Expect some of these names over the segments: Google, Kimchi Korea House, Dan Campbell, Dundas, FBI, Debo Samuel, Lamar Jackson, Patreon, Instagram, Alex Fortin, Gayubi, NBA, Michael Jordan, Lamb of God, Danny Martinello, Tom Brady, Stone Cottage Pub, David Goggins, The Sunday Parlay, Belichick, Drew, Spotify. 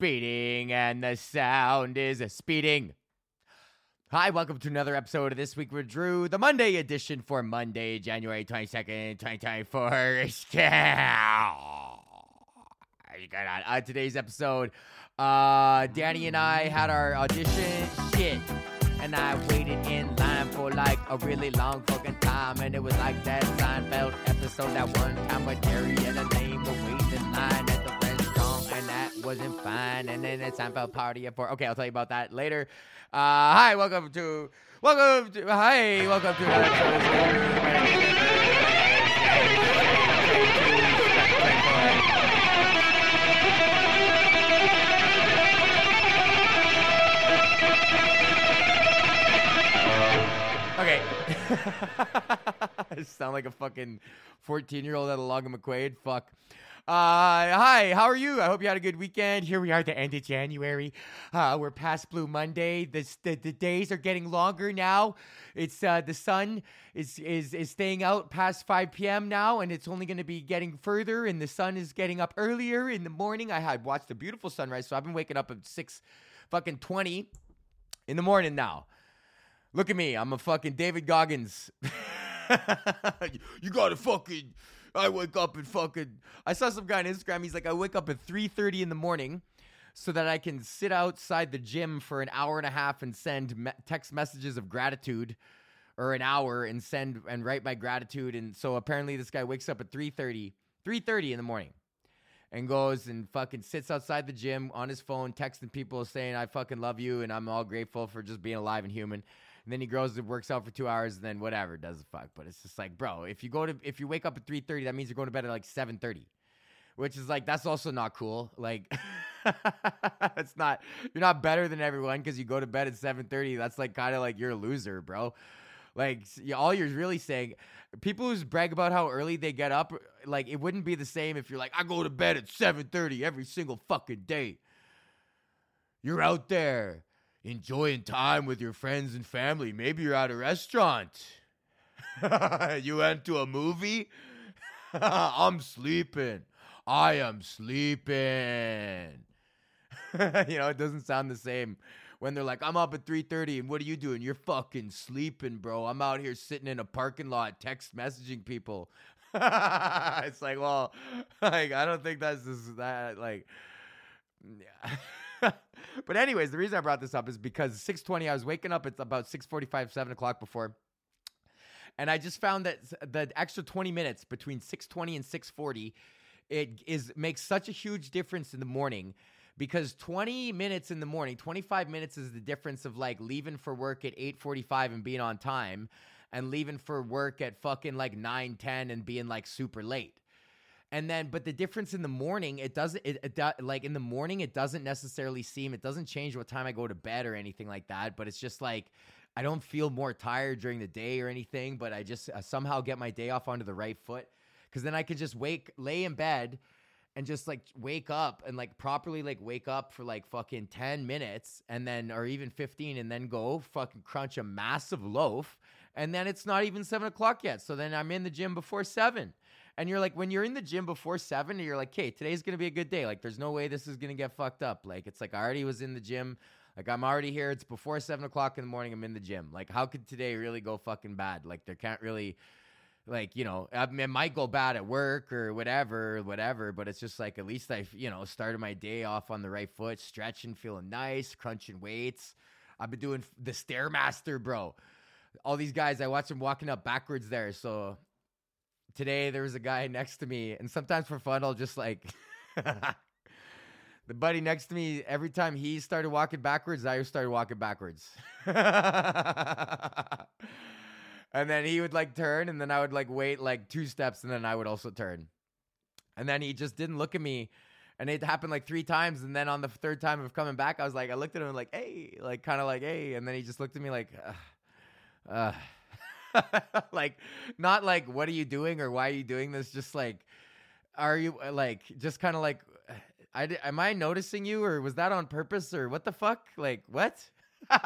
beating, and the sound is a speeding. Hi, welcome to another episode of This Week with Drew, the Monday edition for Monday, January 22nd, 2024. On today's episode, Danny and I had our audition shit, and I waited in line for like a really long fucking time, and it was like that Seinfeld episode that one time where Jerry and Elaine were waiting in line at the restaurant, and that wasn't fine. And then the Seinfeld party at 4. Okay, I'll tell you about that later. Hi, welcome to another I sound like a fucking 14-year-old at a Logan McQuaid. Fuck. Hi, how are you? I hope you had a good weekend. Here we are at the end of January. We're past Blue Monday. The days are getting longer now. It's the sun is staying out past 5 p.m. now, and it's only going to be getting further, and the sun is getting up earlier in the morning. I had watched a beautiful sunrise, so I've been waking up at 6:20 in the morning now. Look at me. I'm a fucking David Goggins. You got to fucking... I wake up at fucking... I saw some guy on Instagram. He's like, I wake up at 3:30 in the morning so that I can sit outside the gym for an hour and a half and send text messages of gratitude, or an hour, and send and write my gratitude. And so apparently this guy wakes up at 3:30 in the morning and goes and fucking sits outside the gym on his phone texting people saying, I fucking love you and I'm all grateful for just being alive and human. And then he grows and works out for 2 hours, and then whatever, does the fuck. But it's just like, bro, if you wake up at 3:30, that means you're going to bed at like 7:30, which is like, that's also not cool. Like, it's not, you're not better than everyone because you go to bed at 7:30. That's like kind of like you're a loser, bro. Like, all you're really saying, people who brag about how early they get up, like, it wouldn't be the same if you're like, I go to bed at 7:30 every single fucking day. You're out there enjoying time with your friends and family. Maybe you're at a restaurant. You went to a movie? I am sleeping. You know, it doesn't sound the same when they're like, I'm up at 3:30, and what are you doing? You're fucking sleeping, bro. I'm out here sitting in a parking lot text messaging people. It's like, well, like, I don't think that's just that, like, yeah. But anyways, the reason I brought this up is because 6:20, I was waking up at about 6:45, 7 o'clock before. And I just found that the extra 20 minutes between 6:20 and 6:40, makes such a huge difference in the morning, because 20 minutes in the morning, 25 minutes is the difference of like leaving for work at 8:45 and being on time, and leaving for work at fucking like 9:10 and being like super late. And then, but the difference in the morning, it doesn't necessarily seem, it doesn't change what time I go to bed or anything like that. But it's just like, I don't feel more tired during the day or anything, but I just somehow get my day off onto the right foot. Cause then I could just lay in bed and just like wake up and like properly like wake up for like fucking 10 minutes and then, or even 15, and then go fucking crunch a massive loaf. And then it's not even 7 o'clock yet. So then I'm in the gym before 7. And you're like, when you're in the gym before 7, you're like, hey, today's going to be a good day. Like, there's no way this is going to get fucked up. Like, it's like, I already was in the gym. Like, I'm already here. It's before 7 o'clock in the morning. I'm in the gym. Like, how could today really go fucking bad? Like, there can't really, like, you know, I mean, it might go bad at work or whatever. But it's just like, at least I, you know, started my day off on the right foot, stretching, feeling nice, crunching weights. I've been doing the Stairmaster, bro. All these guys, I watch them walking up backwards there. So today there was a guy next to me, and sometimes for fun, I'll just like, the buddy next to me, every time he started walking backwards, I started walking backwards. And then he would like turn, and then I would like wait like 2 steps, and then I would also turn. And then he just didn't look at me. And it happened like 3 times. And then on the 3rd time of coming back, I was like, I looked at him like, hey, like kind of like, hey. And then he just looked at me like, like, not like, what are you doing or why are you doing this? Just like, are you like, just kind of like, am I noticing you, or was that on purpose, or what the fuck? Like, what? And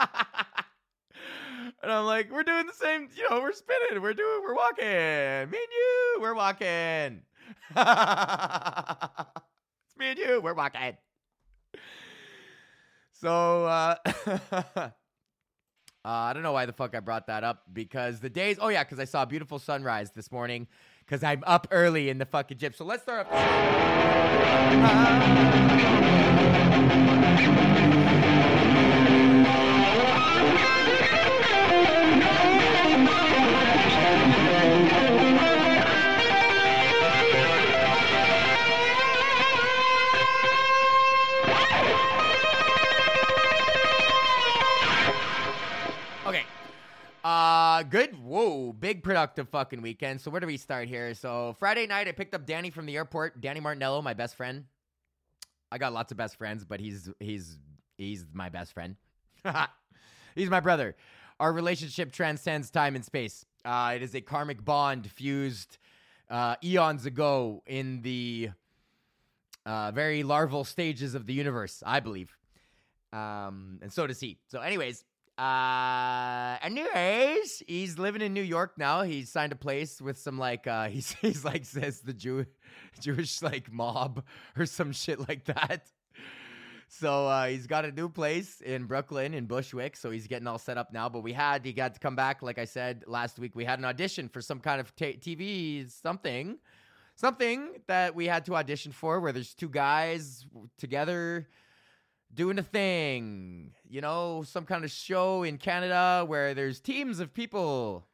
I'm like, we're doing the same, you know, we're spinning, we're walking, me and you, we're walking. It's me and you, we're walking. So I don't know why the fuck I brought that up, because the days. Oh, yeah, because I saw a beautiful sunrise this morning because I'm up early in the fucking gym. So let's start up. Good. Whoa. Big productive fucking weekend. So where do we start here? So Friday night, I picked up Danny from the airport. Danny Martinello, my best friend. I got lots of best friends, but he's my best friend. He's my brother. Our relationship transcends time and space. It is a karmic bond fused eons ago in the very larval stages of the universe, I believe. And so does he. So anyways. Anyways, he's living in New York now. He signed a place with some like, he's like says the Jewish like mob or some shit like that. So he's got a new place in Brooklyn in Bushwick. So he's getting all set up now. But he got to come back. Like I said last week, we had an audition for some kind of TV something that we had to audition for, where there's two guys together doing a thing, you know, some kind of show in Canada where there's teams of people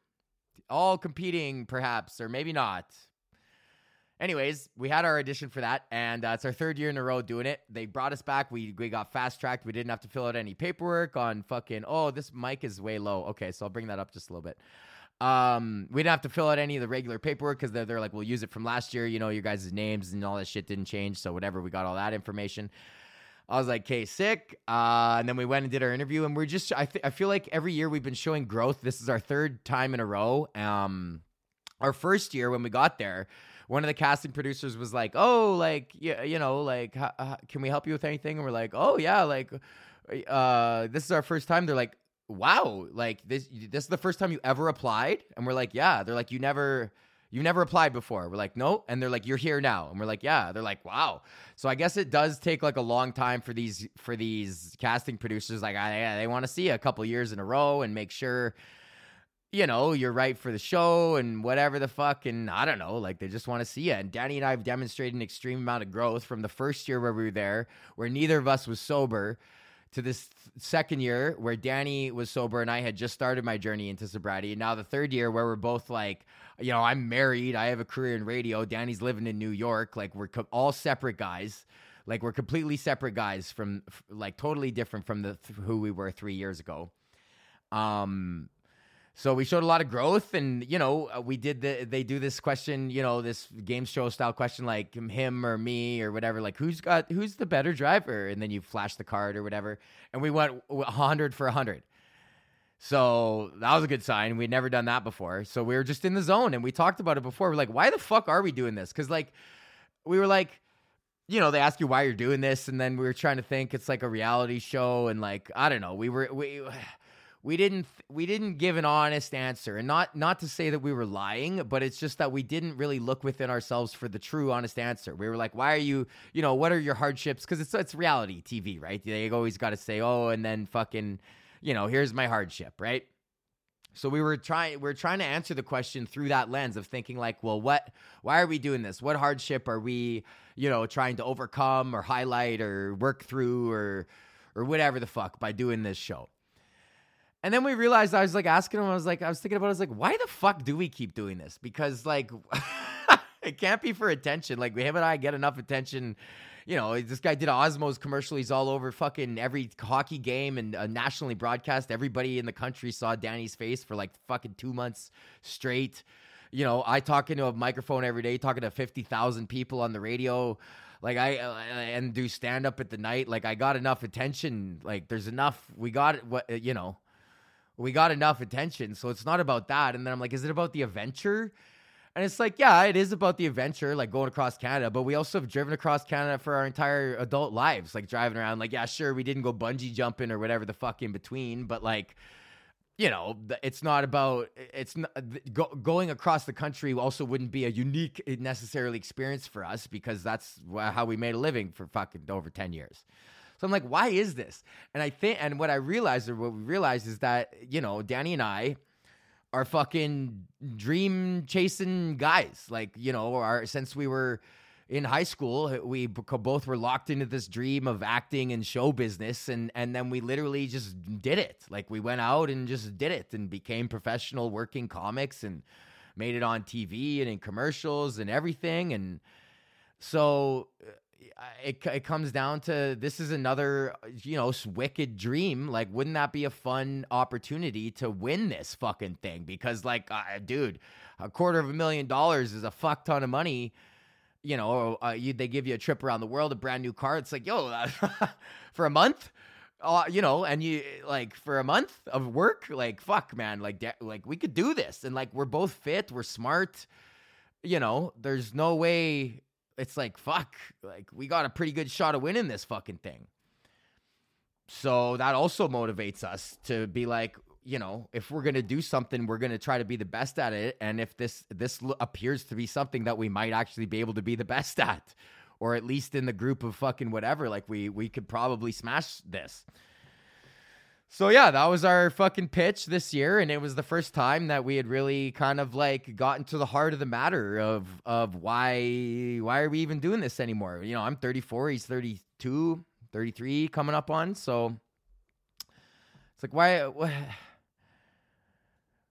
all competing, perhaps, or maybe not. Anyways, we had our audition for that, and it's our third year in a row doing it. They brought us back. We got fast-tracked. We didn't have to fill out any paperwork on fucking, oh, this mic is way low. Okay, so I'll bring that up just a little bit. We didn't have to fill out any of the regular paperwork because they're like, we'll use it from last year. You know, your guys' names and all that shit didn't change, so whatever. We got all that information. I was like, okay, sick. And then we went and did our interview, and we're just, I feel like every year we've been showing growth. This is our third time in a row. Our first year when we got there, one of the casting producers was like, oh, like, you know, like, can we help you with anything? And we're like, oh yeah. Like, this is our first time. They're like, wow. Like this is the first time you ever applied. And we're like, yeah. They're like, you never applied before. We're like, no. And they're like, you're here now. And we're like, yeah. They're like, wow. So I guess it does take like a long time for these casting producers. Like, they want to see you a couple years in a row and make sure, you know, you're right for the show and whatever the fuck. And I don't know, like they just want to see you. And Danny and I have demonstrated an extreme amount of growth from the first year where we were there, where neither of us was sober, to this second year where Danny was sober and I had just started my journey into sobriety. And now the third year where we're both like, you know, I'm married, I have a career in radio, Danny's living in New York. Like we're all separate guys. Like we're completely separate guys from like totally different from who we were 3 years ago. So we showed a lot of growth, and, you know, they do this question, you know, this game show style question, like him or me or whatever, like who's the better driver? And then you flash the card or whatever. And we went 100 for 100. So that was a good sign. We'd never done that before. So we were just in the zone, and we talked about it before. We're like, why the fuck are we doing this? Cause like, we were like, you know, they ask you why you're doing this. And then we were trying to think it's like a reality show. And like, I don't know, we didn't give an honest answer, and not to say that we were lying, but it's just that we didn't really look within ourselves for the true honest answer. We were like, why are you know, what are your hardships? Cause it's reality TV, right? They always got to say, oh, and then fucking, you know, here's my hardship. Right. So we're trying to answer the question through that lens of thinking like, well, why are we doing this? What hardship are we, you know, trying to overcome or highlight or work through or whatever the fuck by doing this show? And then we realized, I was like asking him, I was thinking about it, why the fuck do we keep doing this? Because like, it can't be for attention. Like him and I get enough attention. You know, this guy did an Osmos commercial. He's all over fucking every hockey game and nationally broadcast. Everybody in the country saw Danny's face for like fucking 2 months straight. You know, I talk into a microphone every day, talking to 50,000 people on the radio. Like and do stand up at the night. Like I got enough attention. Like there's enough, we got enough attention, so it's not about that. And then I'm like, is it about the adventure? And it's like, yeah, it is about the adventure, like going across Canada, but we also have driven across Canada for our entire adult lives, like driving around. Like, yeah, sure, we didn't go bungee jumping or whatever the fuck in between, but like, you know, it's not about, going across the country also wouldn't be a unique necessarily experience for us, because that's how we made a living for fucking over 10 years. So I'm like, why is this? And I think, and what I realized, or what we realized, is that, you know, Danny and I are fucking dream chasing guys. Like, you know, our, since we were in high school, we both were locked into this dream of acting and show business. And then we literally just did it. Like, we went out and just did it and became professional working comics and made it on TV and in commercials and everything. And so it comes down to, this is another, you know, wicked dream. Like, wouldn't that be a fun opportunity to win this fucking thing? Because, like, dude, $250,000 is a fuck ton of money. You know, they give you a trip around the world, a brand new car. It's like, yo, for a month, you know, and you, like, for a month of work, like, fuck, man, like we could do this. And, like, we're both fit, we're smart, you know, there's no way. It's like, fuck, like, we got a pretty good shot of winning this fucking thing. So that also motivates us to be like, you know, if we're going to do something, we're going to try to be the best at it. And if this appears to be something that we might actually be able to be the best at, or at least in the group of fucking whatever, like, we could probably smash this. So yeah, that was our fucking pitch this year. And it was the first time that we had really kind of, like, gotten to the heart of the matter of why are we even doing this anymore? You know, I'm 34, he's 32, 33 coming up on. So it's like, why?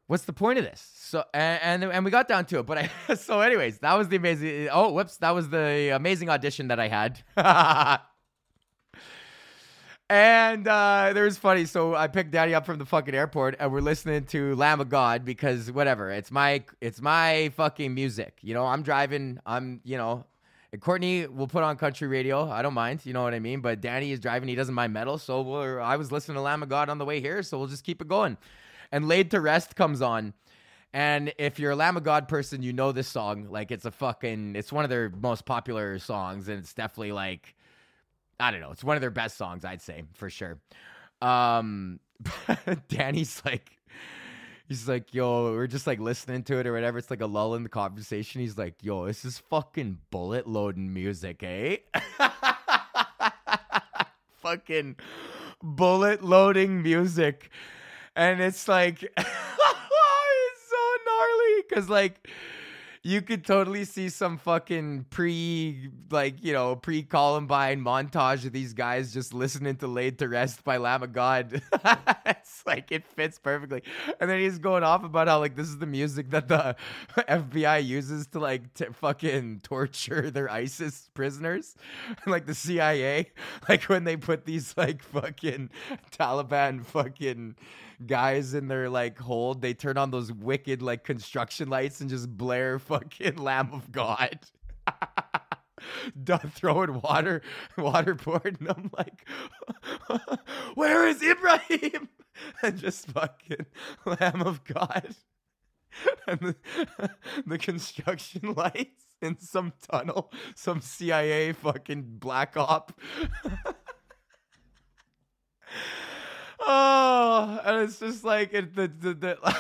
What's the point of this? So, and we got down to it, but so anyways, that was the amazing, that was the amazing audition that I had. And there was funny, so I picked Daddy up from the fucking airport, and we're listening to Lamb of God, because whatever, it's my fucking music. You know, I'm driving, you know, and Courtney will put on country radio, I don't mind, you know what I mean, but Danny is driving, he doesn't mind metal, so I was listening to Lamb of God on the way here, so we'll just keep it going. And Laid to Rest comes on. And if you're a Lamb of God person, you know this song. Like, it's one of their most popular songs. And it's definitely, like, I don't know, it's one of their best songs, I'd say, for sure. Danny's like, he's like, yo, we're just, like, listening to it or whatever. It's like a lull in the conversation. He's like, yo, this is fucking bullet loading music, eh? Fucking bullet loading music. And it's like, it's so gnarly, because, like, you could totally see some fucking pre-Columbine montage of these guys just listening to Laid to Rest by Lamb of God. It's like, it fits perfectly. And then he's going off about how, like, this is the music that the FBI uses to, like, fucking torture their ISIS prisoners. And, like, the CIA, like, when they put these, like, fucking Taliban fucking guys in their, like, hold, they turn on those wicked, like, construction lights and just blare fucking Lamb of God. Throwing waterboarding them, like, where is Ibrahim? And just fucking Lamb of God. And the construction lights in some tunnel, some CIA fucking black op. Oh, and it's just like, and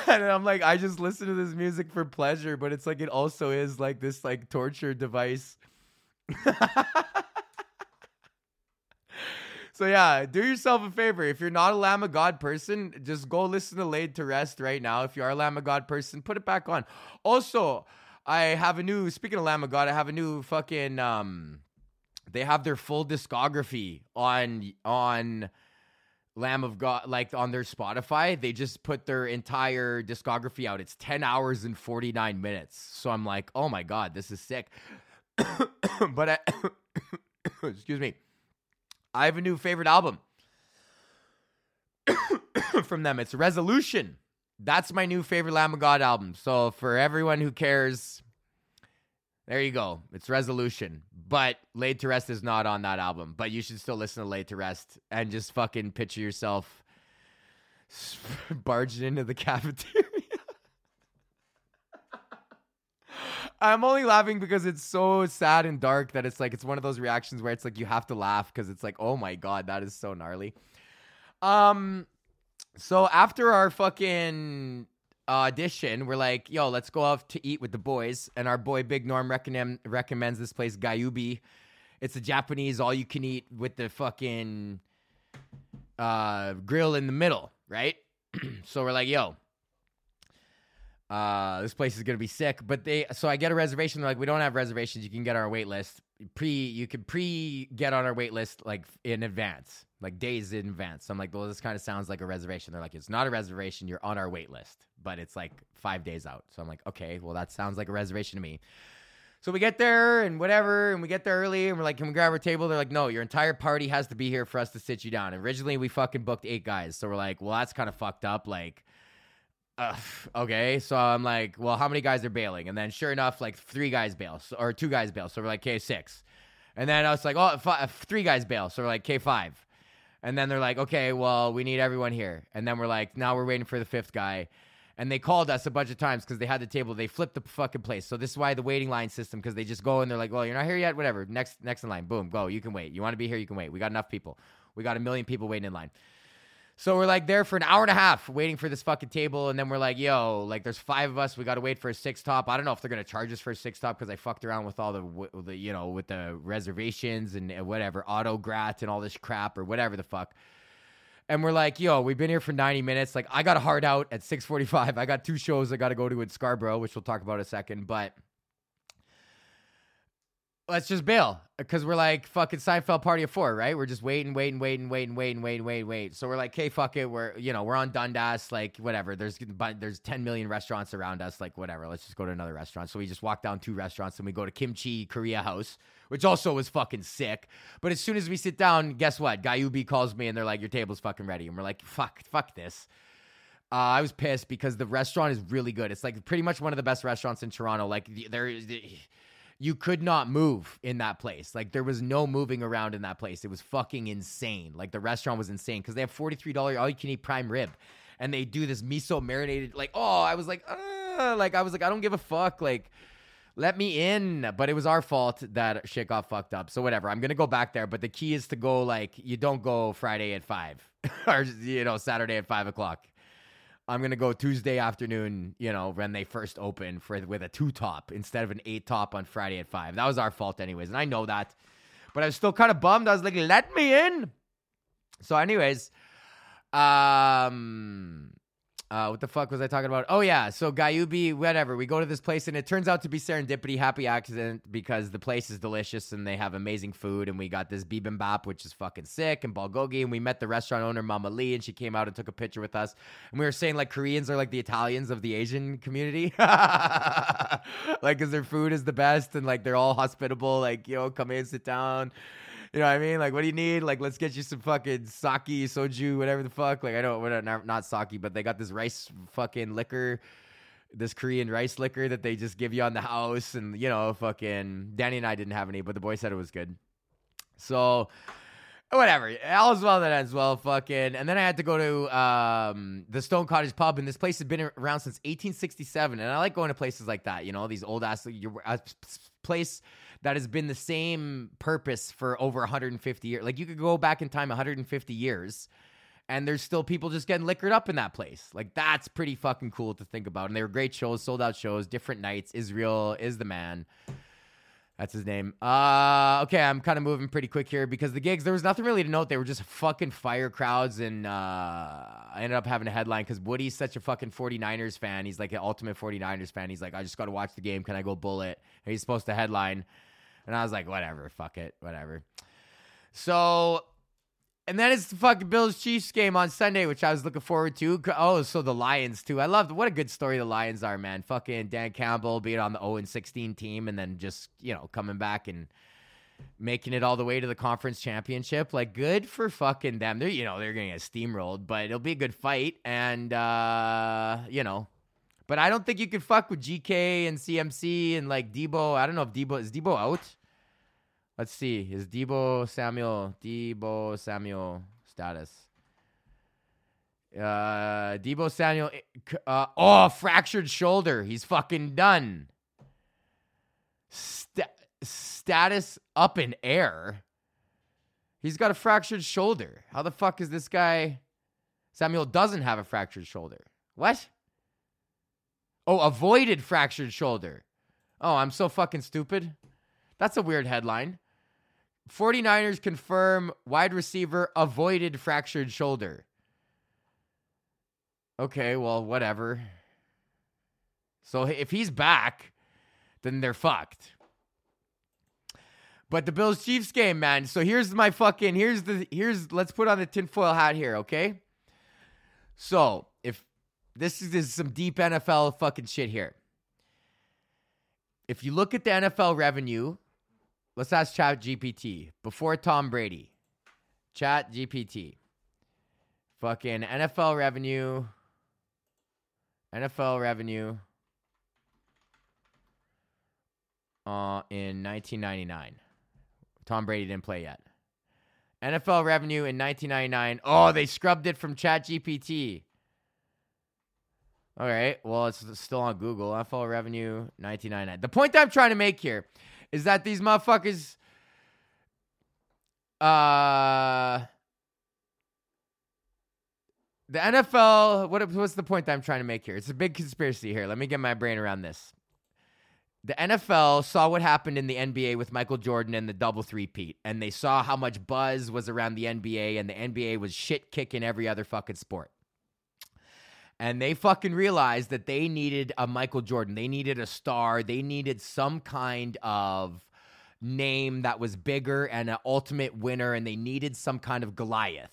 I'm like, I just listen to this music for pleasure, but it's like, it also is like this, like, torture device. So yeah, do yourself a favor. If you're not a Lamb of God person, just go listen to Laid to Rest right now. If you are a Lamb of God person, put it back on. Also, speaking of Lamb of God, I have a new fucking, they have their full discography on Lamb of God, like, on their Spotify. They just put their entire discography out. It's 10 hours and 49 minutes. So I'm like, oh my God, this is sick. But excuse me, I have a new favorite album from them. It's Resolution. That's my new favorite Lamb of God album. So for everyone who cares, there you go. It's Resolution. But Laid to Rest is not on that album. But you should still listen to Laid to Rest and just fucking picture yourself barging into the cafeteria. I'm only laughing because it's so sad and dark that it's like, it's one of those reactions where it's like, you have to laugh because it's like, oh my God, that is so gnarly. So after our fucking audition, we're like, yo, let's go out to eat with the boys. And our boy Big Norm recommends this place, Gayubi. It's the Japanese all you can eat with the fucking grill in the middle, right? So we're like, yo, this place is gonna be sick. But so I get a reservation. They're like, we don't have reservations. You can get on our wait list. You can get on our wait list like in advance, like days in advance. So I'm like, well, this kind of sounds like a reservation. They're like, it's not a reservation. You're on our wait list, but it's like 5 days out. So I'm like, okay, well, that sounds like a reservation to me. So we get there and whatever, and we get there early, and we're like, can we grab our table? They're like, no, your entire party has to be here for us to sit you down. And originally, we fucking booked 8 guys. So we're like, well, that's kind of fucked up. Like, okay. So I'm like, well, how many guys are bailing? And then sure enough, like 3 guys bail, or 2 guys bail. So we're like, okay, 6. And then I was like, oh, 3 guys bail. So we're like, okay, 5. And then they're like, okay, well, we need everyone here. And then we're like, now we're waiting for the 5th guy. And they called us a bunch of times because they had the table. They flipped the fucking place. So this is why the waiting line system, because they just go and they're like, well, you're not here yet. Whatever. Next in line. Boom. Go. You can wait. You want to be here? You can wait. We got enough people. We got 1 million people waiting in line. So we're like there for an hour and a half waiting for this fucking table. And then we're like, yo, like there's 5 of us. We got to wait for a 6 top. I don't know if they're going to charge us for a 6 top because I fucked around with all the, you know, with the reservations and whatever, autograt and all this crap or whatever the fuck. And we're like, yo, we've been here for 90 minutes. Like, I got a hard out at 6:45. I got 2 shows I got to go to in Scarborough, which we'll talk about in a second. But let's just bail because we're like fucking Seinfeld party of 4, right? We're just waiting. So we're like, hey, fuck it. We're on Dundas. Like, whatever. There's 10 million restaurants around us. Like, whatever. Let's just go to another restaurant. So we just walk down 2 restaurants and we go to Kimchi Korea House, which also was fucking sick. But as soon as we sit down, guess what? Gayubi calls me and they're like, your table's fucking ready. And we're like, fuck this. I was pissed because the restaurant is really good. It's like pretty much one of the best restaurants in Toronto. Like you could not move in that place. Like there was no moving around in that place. It was fucking insane. Like the restaurant was insane because they have $43 all you can eat prime rib. And they do this miso marinated, like, oh, I was like, I don't give a fuck. Like, let me in. But it was our fault that shit got fucked up. So whatever, I'm going to go back there. But the key is to go, like, you don't go Friday at 5 or, you know, Saturday at 5 o'clock. I'm going to go Tuesday afternoon, you know, when they first open with a 2 top instead of an 8 top on Friday at 5. That was our fault anyways. And I know that, but I was still kind of bummed. I was like, let me in. So anyways, what the fuck was I talking about? Oh, yeah. So Gayubi, whatever. We go to this place, and it turns out to be serendipity, happy accident, because the place is delicious, and they have amazing food, and we got this bibimbap, which is fucking sick, and bulgogi, and we met the restaurant owner, Mama Lee, and she came out and took a picture with us, and we were saying, like, Koreans are like the Italians of the Asian community, like, because their food is the best, and, like, they're all hospitable, like, yo, come in, sit down. You know what I mean? Like, what do you need? Like, let's get you some fucking sake, soju, whatever the fuck. Like, I know we're not sake, but they got this rice fucking liquor, this Korean rice liquor that they just give you on the house. And, you know, fucking Danny and I didn't have any, but the boy said it was good. So whatever. All is well that ends well, fucking. And then I had to go to the Stone Cottage Pub. And this place had been around since 1867. And I like going to places like that, you know, these old ass place that has been the same purpose for over 150 years. Like, you could go back in time 150 years, and there's still people just getting liquored up in that place. Like, that's pretty fucking cool to think about. And they were great shows, sold-out shows, different nights. Israel is the man. That's his name. Okay, I'm kind of moving pretty quick here because the gigs, there was nothing really to note. They were just fucking fire crowds, and I ended up having a headline because Woody's such a fucking 49ers fan. He's like an ultimate 49ers fan. He's like, I just got to watch the game. Can I go bullet? And he's supposed to headline. And I was like, whatever, fuck it, whatever. So, and then it's the fucking Bills-Chiefs game on Sunday, which I was looking forward to. Oh, so the Lions, too. I loved what a good story the Lions are, man. Fucking Dan Campbell being on the 0-16 team and then just, you know, coming back and making it all the way to the conference championship. Like, good for fucking them. They're, you know, they're going to get steamrolled, but it'll be a good fight. And, you know. But I don't think you can fuck with GK and CMC and, like, Debo. I don't know if Debo – is Debo out? Let's see. Is Debo Samuel status? Debo Samuel. Fractured shoulder. He's fucking done. Status up in air. He's got a fractured shoulder. How the fuck is this guy? Samuel doesn't have a fractured shoulder. What? Oh, avoided fractured shoulder. Oh, I'm so fucking stupid. That's a weird headline. 49ers confirm wide receiver avoided fractured shoulder. Okay, well, whatever. So if he's back, then they're fucked. But the Bills Chiefs game, man. So here's my fucking, here's, let's put on the tinfoil hat here, okay? So if this is some deep NFL fucking shit here. If you look at the NFL revenue, let's ask ChatGPT before Tom Brady. ChatGPT. Fucking NFL revenue. NFL revenue. In 1999. Tom Brady didn't play yet. NFL revenue in 1999. Oh, they scrubbed it from ChatGPT. All right. Well, it's still on Google. NFL revenue 1999. The point that I'm trying to make here is that these motherfuckers the NFL, what's the point that I'm trying to make here? It's a big conspiracy here. Let me get my brain around this. The NFL saw what happened in the NBA with Michael Jordan and the double three-peat, and they saw how much buzz was around the NBA, and the NBA was shit-kicking every other fucking sport. And they fucking realized that they needed a Michael Jordan. They needed a star. They needed some kind of name that was bigger and an ultimate winner, and they needed some kind of Goliath.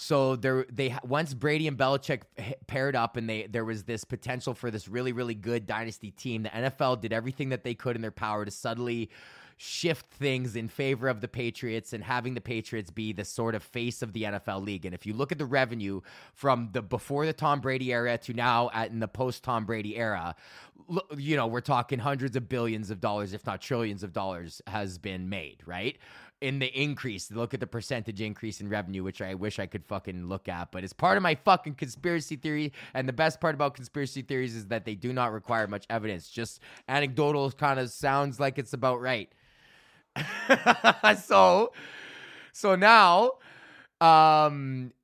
So they once Brady and Belichick paired up and there was this potential for this really, really good dynasty team, the NFL did everything that they could in their power to subtly shift things in favor of the Patriots and having the Patriots be the sort of face of the NFL league. And if you look at the revenue from the before the Tom Brady era to now in the post-Tom Brady era, you know, we're talking hundreds of billions of dollars, if not trillions of dollars, has been made, right? In the increase, look at the percentage increase in revenue, which I wish I could fucking look at, but it's part of my fucking conspiracy theory. And the best part about conspiracy theories is that they do not require much evidence. Just anecdotal kind of sounds like it's about right. So now they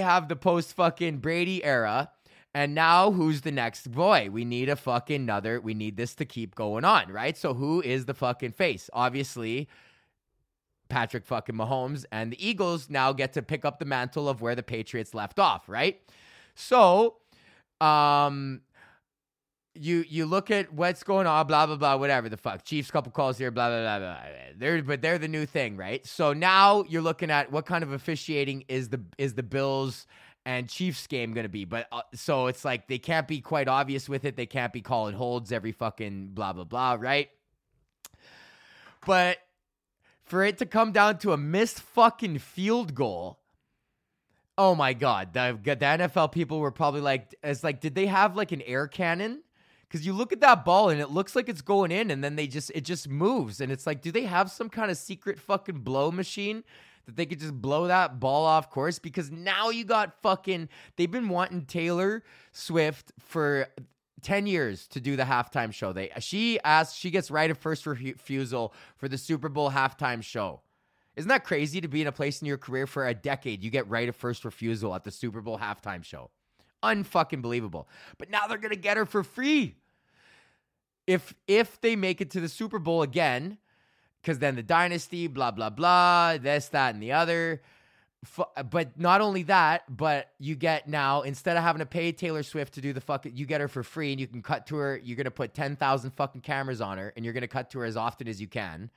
have the post fucking Brady era. And now who's the next boy? We need a fucking another. We need this to keep going on, right? So who is the fucking face? Obviously, Patrick fucking Mahomes, and the Eagles now get to pick up the mantle of where the Patriots left off, right? So, you look at what's going on, blah, blah, blah, whatever the fuck. Chiefs, couple calls here, blah, blah, blah, blah. But they're the new thing, right? So now you're looking at what kind of officiating is the Bills and Chiefs game going to be. But so it's like they can't be quite obvious with it. They can't be calling holds every fucking blah, blah, blah, right? But for it to come down to a missed fucking field goal, oh my God, the NFL people were probably like, it's like, did they have like an air cannon? Because you look at that ball and it looks like it's going in, and then it just moves. And it's like, do they have some kind of secret fucking blow machine that they could just blow that ball off course? Because now you got fucking, they've been wanting Taylor Swift for 10 years to do the halftime show. She gets right of first refusal for the Super Bowl halftime show. Isn't that crazy to be in a place in your career for a decade? You get right of first refusal at the Super Bowl halftime show. Unfucking believable. But now they're going to get her for free. If they make it to the Super Bowl again, because then the dynasty, blah, blah, blah, this, that, and the other. But not only that, but you get now, instead of having to pay Taylor Swift to do the fucking, you get her for free and you can cut to her. You're going to put 10,000 fucking cameras on her and you're going to cut to her as often as you can.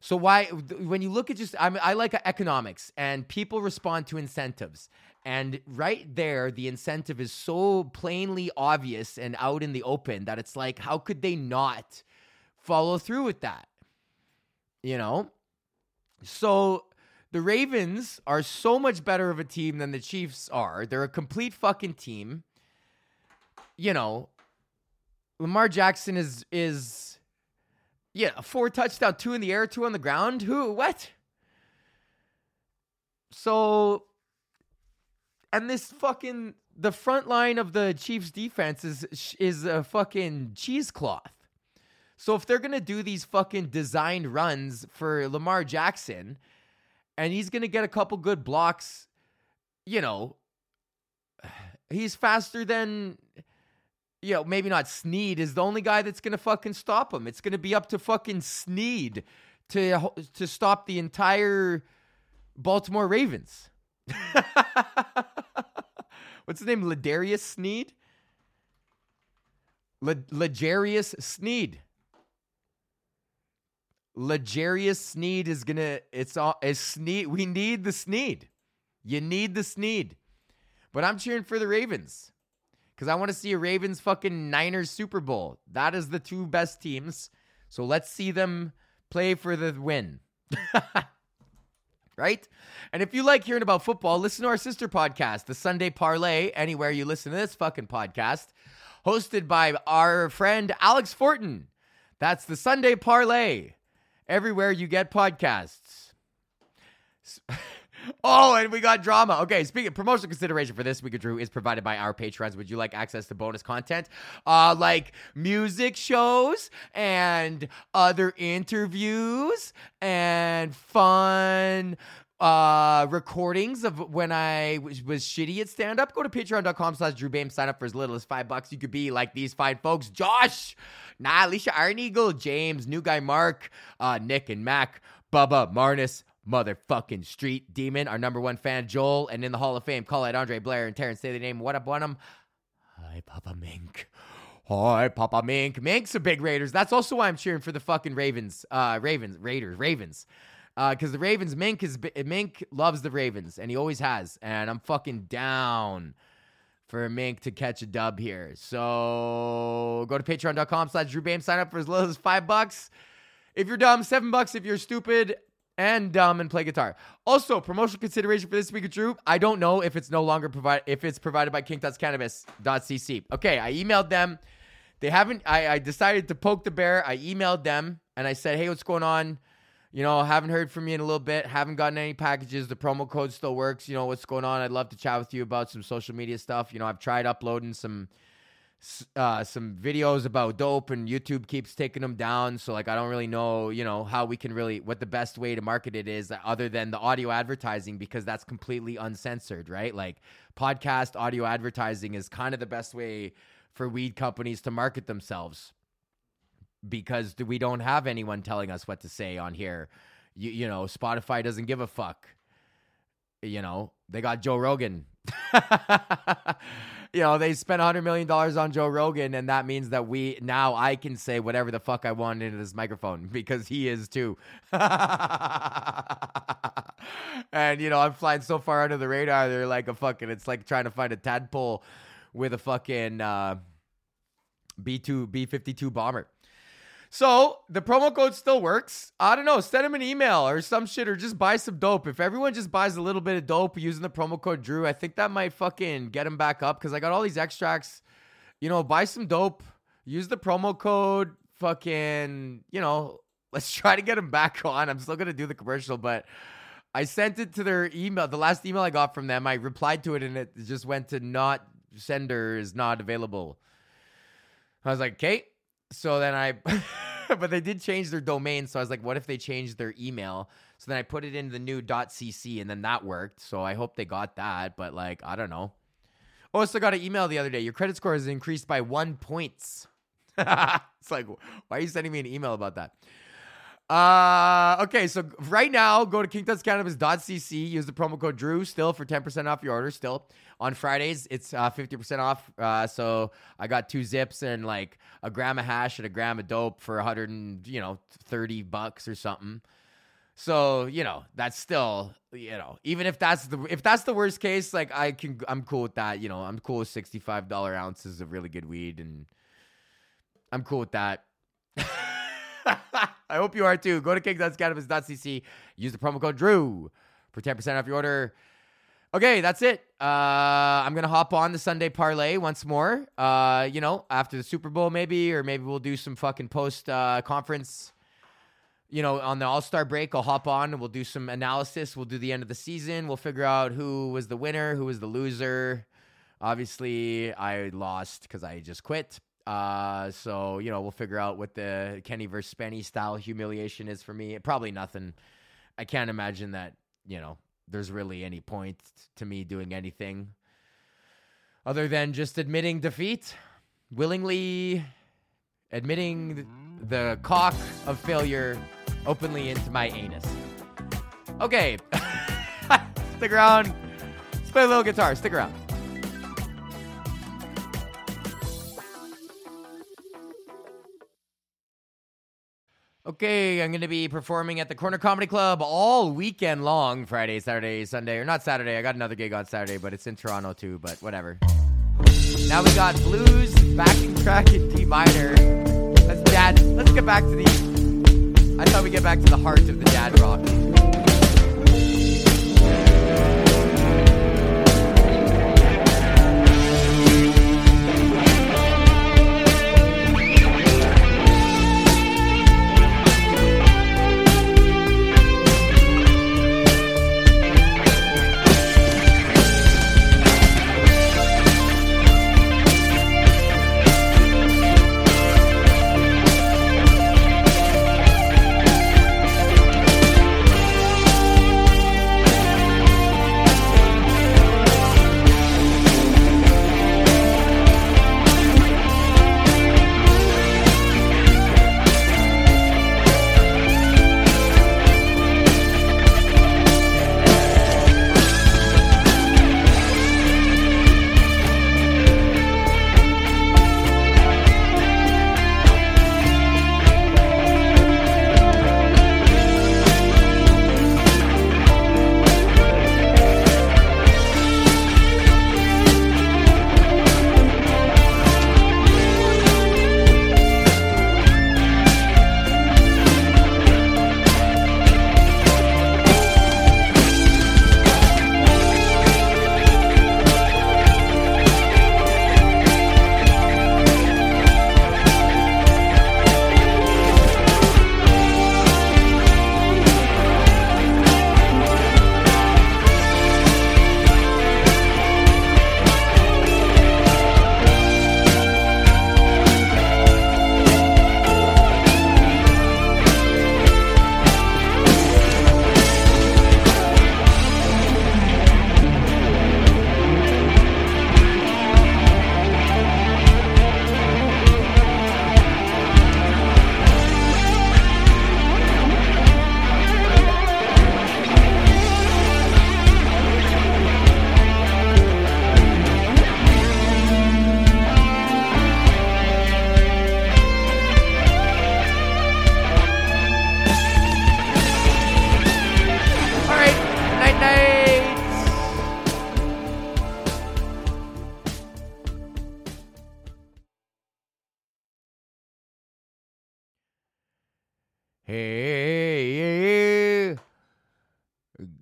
So why, when you look at just, I like economics and people respond to incentives, and right there, the incentive is so plainly obvious and out in the open that it's like, how could they not follow through with that? You know? So the Ravens are so much better of a team than the Chiefs are. They're a complete fucking team. You know, Lamar Jackson is 4 touchdowns, 2 in the air, 2 on the ground. Who? What? So, and this fucking, the front line of the Chiefs defense is a fucking cheesecloth. So if they're going to do these fucking designed runs for Lamar Jackson, and he's going to get a couple good blocks, you know, he's faster than, you know, maybe not Sneed is the only guy that's going to fucking stop him. It's going to be up to fucking Sneed to stop the entire Baltimore Ravens. What's his name? Ladarius Sneed? Ladarius Sneed is gonna. It's all is Sneed. We need the Sneed. You need the Sneed. But I'm cheering for the Ravens because I want to see a Ravens fucking Niners Super Bowl. That is the two best teams. So let's see them play for the win. Right? And if you like hearing about football, listen to our sister podcast, The Sunday Parlay, anywhere you listen to this fucking podcast, hosted by our friend Alex Fortin. That's The Sunday Parlay, everywhere you get podcasts. Oh, and we got drama. Okay, speaking of promotional consideration for this week of Drew is provided by our Patreons. Would you like access to bonus content? Like music shows and other interviews and fun recordings of when I was shitty at stand-up. Go to patreon.com/DrewBame. Sign up for as little as $5. You could be like these fine folks. Josh, Alicia Iron Eagle, James, New Guy Mark, Nick and Mac, Bubba, Marnus, motherfucking Street Demon, our number one fan Joel, and in the Hall of Fame, call out Andre Blair and Terrence. Say the name. What up, Bonham? Hi, Papa Mink. Hi, Papa Mink. Mink's a big Raiders. That's also why I'm cheering for the fucking Ravens. Ravens. Because the Ravens, Mink loves the Ravens, and he always has. And I'm fucking down for Mink to catch a dub here. So go to patreon.com/DrewBame. Sign up for as little as $5. If you're dumb, $7. If you're stupid and dumb and play guitar. Also, promotional consideration for this week of Drew. I don't know if it's no longer if it's provided by kingtutscannabis.cc. Okay, I emailed them. They haven't. I decided to poke the bear. I emailed them and I said, hey, what's going on? You know, haven't heard from you in a little bit. Haven't gotten any packages. The promo code still works. You know, what's going on? I'd love to chat with you about some social media stuff. You know, I've tried uploading some videos about dope and YouTube keeps taking them down. So like, I don't really know, you know, how we can really, what the best way to market it is other than the audio advertising, because that's completely uncensored, right? Like podcast audio advertising is kind of the best way for weed companies to market themselves because we don't have anyone telling us what to say on here. You know, Spotify doesn't give a fuck. You know, they got Joe Rogan. You know, they spent $100 million on Joe Rogan, and that means that I can say whatever the fuck I want into this microphone because he is too. And, you know, I'm flying so far under the radar, they're like it's like trying to find a tadpole with a fucking B-52 bomber. So the promo code still works. I don't know. Send him an email or some shit or just buy some dope. If everyone just buys a little bit of dope using the promo code Drew, I think that might fucking get him back up because I got all these extracts. You know, buy some dope. Use the promo code. Fucking, you know, let's try to get him back on. I'm still going to do the commercial, but I sent it to their email. The last email I got from them, I replied to it and it just went to not sender is not available. I was like, okay. So then but they did change their domain. So I was like, what if they changed their email? So then I put it in the new .cc and then that worked. So I hope they got that, but like, I don't know. Oh, so I got an email the other day. Your credit score has increased by 1 point. It's like, why are you sending me an email about that? Okay. So right now go to kingtutscannabis.cc, use the promo code Drew still for 10% off your order. Still on Fridays, it's 50% off. So I got 2 zips and like a gram of hash and a gram of dope for $130 or something. So, you know, that's still, you know, even if that's the worst case, like I'm cool with that. You know, I'm cool with $65 ounces of really good weed and I'm cool with that. I hope you are too. Go to kingtutscannabis.cc. Use the promo code Drew for 10% off your order. Okay, that's it. I'm going to hop on the Sunday Parlay once more. You know, after the Super Bowl maybe, or maybe we'll do some fucking post-conference. You know, on the All-Star break, I'll hop on and we'll do some analysis. We'll do the end of the season. We'll figure out who was the winner, who was the loser. Obviously, I lost because I just quit. So, you know, we'll figure out what the Kenny versus Spenny style humiliation is for me. Probably nothing. I can't imagine that, you know, there's really any point to me doing anything other than just admitting defeat, willingly admitting the cock of failure openly into my anus. Okay. Stick around. Let's play a little guitar. Stick around. Okay, I'm going to be performing at the Corner Comedy Club all weekend long, Friday, Saturday, Sunday, or not Saturday. I got another gig on Saturday, but it's in Toronto too, but whatever. Now we got blues, backing track in D minor. That's dad. Let's get back to the... I thought we'd get back to the heart of the dad rock.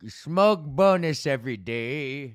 Smoke bonus every day.